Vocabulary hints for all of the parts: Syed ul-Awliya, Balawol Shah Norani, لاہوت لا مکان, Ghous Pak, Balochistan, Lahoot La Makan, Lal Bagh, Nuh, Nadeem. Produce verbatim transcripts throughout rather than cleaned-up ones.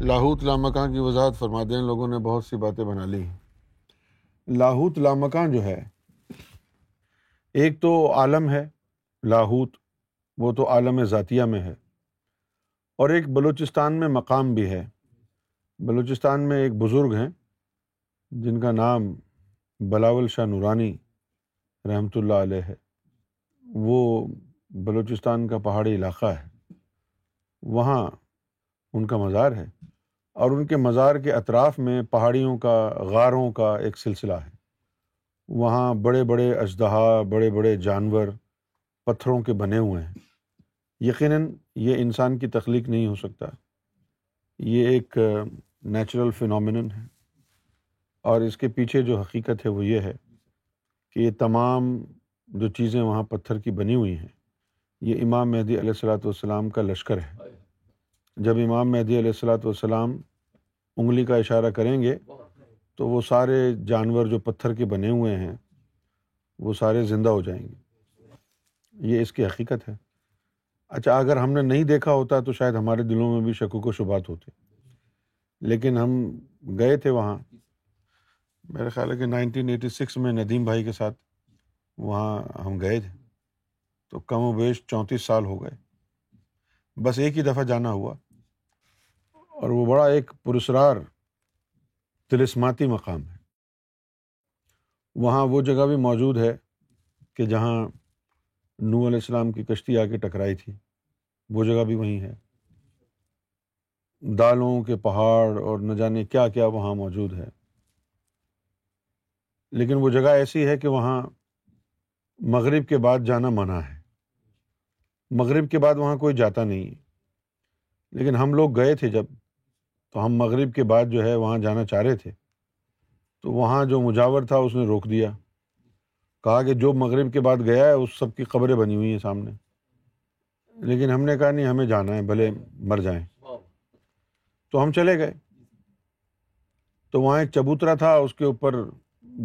لاہوت لا مکان کی وضاحت فرما دیں. ان لوگوں نے بہت سی باتیں بنا لی. لاہوت لا مکان جو ہے، ایک تو عالم ہے لاہوت، وہ تو عالم ذاتیہ میں ہے، اور ایک بلوچستان میں مقام بھی ہے. بلوچستان میں ایک بزرگ ہیں جن کا نام بلاول شاہ نورانی رحمۃ اللہ علیہ ہے. وہ بلوچستان کا پہاڑی علاقہ ہے، وہاں ان کا مزار ہے، اور ان کے مزار کے اطراف میں پہاڑیوں کا، غاروں کا ایک سلسلہ ہے. وہاں بڑے بڑے اژدہا، بڑے بڑے جانور پتھروں کے بنے ہوئے ہیں. یقیناً یہ انسان کی تخلیق نہیں ہو سکتا، یہ ایک نیچرل فینومینن ہے. اور اس کے پیچھے جو حقیقت ہے وہ یہ ہے کہ یہ تمام جو چیزیں وہاں پتھر کی بنی ہوئی ہیں، یہ امام مہدی علیہ الصلوۃ والسلام کا لشکر ہے. جب امام مہدی علیہ الصلوۃ والسلام انگلی کا اشارہ کریں گے تو وہ سارے جانور جو پتھر کے بنے ہوئے ہیں وہ سارے زندہ ہو جائیں گے. یہ اس کی حقیقت ہے. اچھا، اگر ہم نے نہیں دیکھا ہوتا تو شاید ہمارے دلوں میں بھی شکوک و شبہات ہوتے، لیکن ہم گئے تھے وہاں. میرے خیال ہے کہ نائنٹین ایٹی سکس میں ندیم بھائی کے ساتھ وہاں ہم گئے تھے، تو کم و بیش چونتیس سال ہو گئے. بس ایک ہی دفعہ جانا ہوا، اور وہ بڑا ایک پراسرار طلسماتی مقام ہے. وہاں وہ جگہ بھی موجود ہے کہ جہاں نوح علیہ السلام کی کشتی آ کے ٹکرائی تھی، وہ جگہ بھی وہیں ہے. دالوں کے پہاڑ اور نہ جانے کیا کیا وہاں موجود ہے، لیکن وہ جگہ ایسی ہے کہ وہاں مغرب کے بعد جانا منع ہے. مغرب کے بعد وہاں کوئی جاتا نہیں، لیکن ہم لوگ گئے تھے جب، تو ہم مغرب کے بعد جو ہے وہاں جانا چاہ رہے تھے، تو وہاں جو مجاور تھا اس نے روک دیا، کہا کہ جو مغرب کے بعد گیا ہے اس سب کی قبریں بنی ہوئی ہیں سامنے. لیکن ہم نے کہا نہیں، ہمیں جانا ہے، بھلے مر جائیں. تو ہم چلے گئے. تو وہاں ایک چبوترا تھا، اس کے اوپر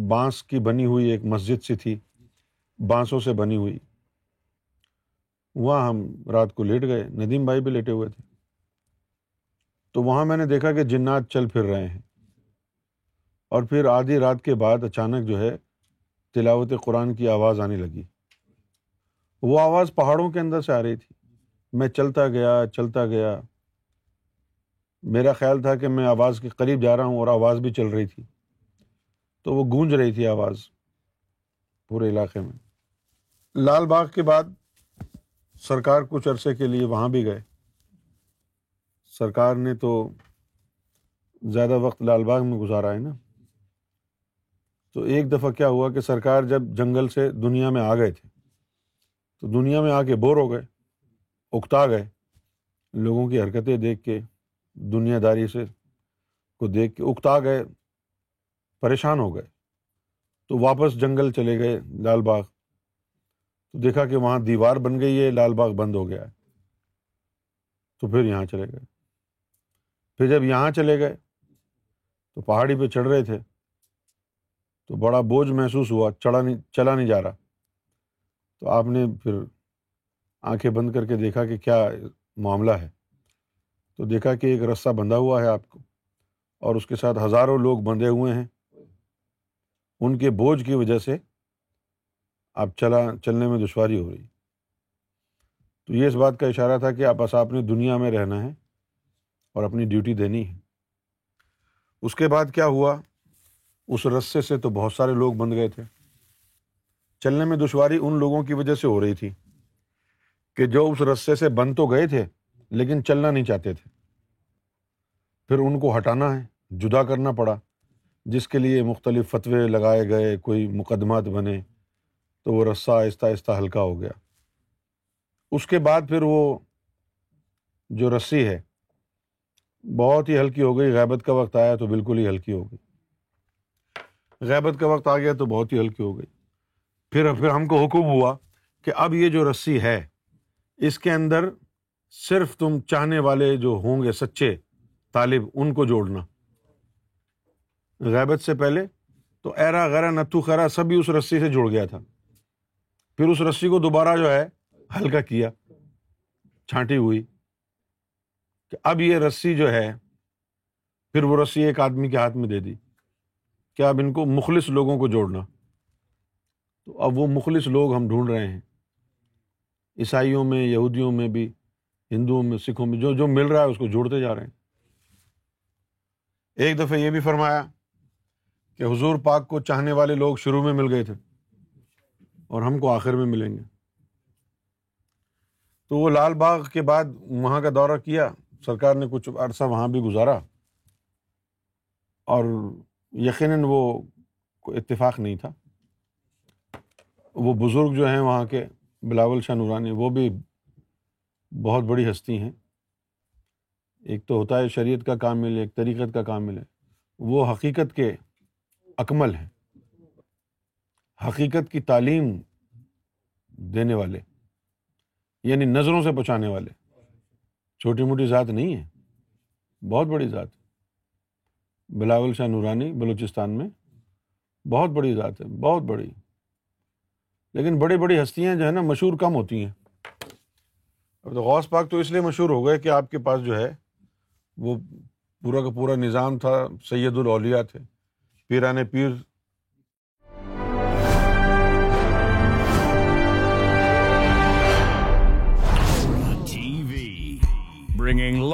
بانس کی بنی ہوئی ایک مسجد سی تھی، بانسوں سے بنی ہوئی. وہاں ہم رات کو لیٹ گئے، ندیم بھائی بھی لیٹے ہوئے تھے. تو وہاں میں نے دیکھا کہ جنات چل پھر رہے ہیں. اور پھر آدھی رات کے بعد اچانک جو ہے تلاوت قرآن کی آواز آنے لگی. وہ آواز پہاڑوں کے اندر سے آ رہی تھی. میں چلتا گیا چلتا گیا، میرا خیال تھا کہ میں آواز کے قریب جا رہا ہوں، اور آواز بھی چل رہی تھی، تو وہ گونج رہی تھی آواز پورے علاقے میں. لال باغ کے بعد سرکار کچھ عرصے کے لیے وہاں بھی گئے. سرکار نے تو زیادہ وقت لال باغ میں گزارا ہے نا. تو ایک دفعہ کیا ہوا کہ سرکار جب جنگل سے دنیا میں آ گئے تھے، تو دنیا میں آ کے بور ہو گئے، اکتا گئے. لوگوں کی حرکتیں دیکھ کے، دنیا داری سے کو دیکھ کے اکتا گئے، پریشان ہو گئے. تو واپس جنگل چلے گئے لال باغ. تو دیکھا کہ وہاں دیوار بن گئی ہے، لال باغ بند ہو گیا ہے. تو پھر یہاں چلے گئے. پھر جب یہاں چلے گئے تو پہاڑی پہ چڑھ رہے تھے تو بڑا بوجھ محسوس ہوا، چڑھا نہیں، چلا نہیں جا رہا. تو آپ نے پھر آنکھیں بند کر کے دیکھا کہ کیا معاملہ ہے. تو دیکھا کہ ایک رسہ بندھا ہوا ہے آپ کو، اور اس کے ساتھ ہزاروں لوگ بندھے ہوئے ہیں. ان کے بوجھ کی وجہ سے آپ چلا چلنے میں دشواری ہو رہی. تو یہ اس بات کا اشارہ تھا کہ آپ بس آپ نے دنیا میں رہنا ہے اور اپنی ڈیوٹی دینی ہے. اس کے بعد کیا ہوا، اس رسے سے تو بہت سارے لوگ بند گئے تھے. چلنے میں دشواری ان لوگوں کی وجہ سے ہو رہی تھی کہ جو اس رسے سے بند تو گئے تھے لیکن چلنا نہیں چاہتے تھے. پھر ان کو ہٹانا ہے، جدا کرنا پڑا، جس کے لیے مختلف فتوے لگائے گئے، کوئی مقدمات بنے. تو وہ رسہ آہستہ آہستہ ہلکا ہو گیا. اس کے بعد پھر وہ جو رسی ہے بہت ہی ہلکی ہو گئی. غیبت کا وقت آیا تو بالکل ہی ہلکی ہو گئی. غیبت کا وقت آ گیا تو بہت ہی ہلکی ہو گئی. پھر پھر ہم کو حکم ہوا کہ اب یہ جو رسی ہے اس کے اندر صرف تم چاہنے والے جو ہوں گے، سچے طالب، ان کو جوڑنا. غیبت سے پہلے تو ایرا غیرا نتھو خیرا سب بھی اس رسی سے جڑ گیا تھا. پھر اس رسی کو دوبارہ جو ہے ہلکا کیا، چھانٹی ہوئی کہ اب یہ رسی جو ہے پھر وہ رسی ایک آدمی کے ہاتھ میں دے دی کہ اب ان کو مخلص لوگوں کو جوڑنا. تو اب وہ مخلص لوگ ہم ڈھونڈ رہے ہیں، عیسائیوں میں، یہودیوں میں بھی، ہندوؤں میں، سکھوں میں، جو جو مل رہا ہے اس کو جوڑتے جا رہے ہیں. ایک دفعہ یہ بھی فرمایا کہ حضور پاک کو چاہنے والے لوگ شروع میں مل گئے تھے اور ہم کو آخر میں ملیں گے. تو وہ لال باغ کے بعد وہاں کا دورہ کیا، سرکار نے کچھ عرصہ وہاں بھی گزارا، اور یقیناً وہ کوئی اتفاق نہیں تھا. وہ بزرگ جو ہیں وہاں کے، بلاول شاہ نورانی، وہ بھی بہت بڑی ہستی ہیں. ایک تو ہوتا ہے شریعت کا کامل، ایک طریقت کا کامل ہے. وہ حقیقت کے اکمل ہیں، حقیقت کی تعلیم دینے والے، یعنی نظروں سے پہنچانے والے. چھوٹی موٹی ذات نہیں ہے، بہت بڑی ذات. بلاول شاہ نورانی بلوچستان میں بہت بڑی ذات ہے، بہت بڑی. لیکن بڑی بڑی ہستیاں جو ہے نا مشہور کم ہوتی ہیں. اب تو غوث پاک تو اس لیے مشہور ہو گئے کہ آپ کے پاس جو ہے وہ پورا کا پورا نظام تھا، سید الاولیاء تھے، پیرانے پیر. Bringing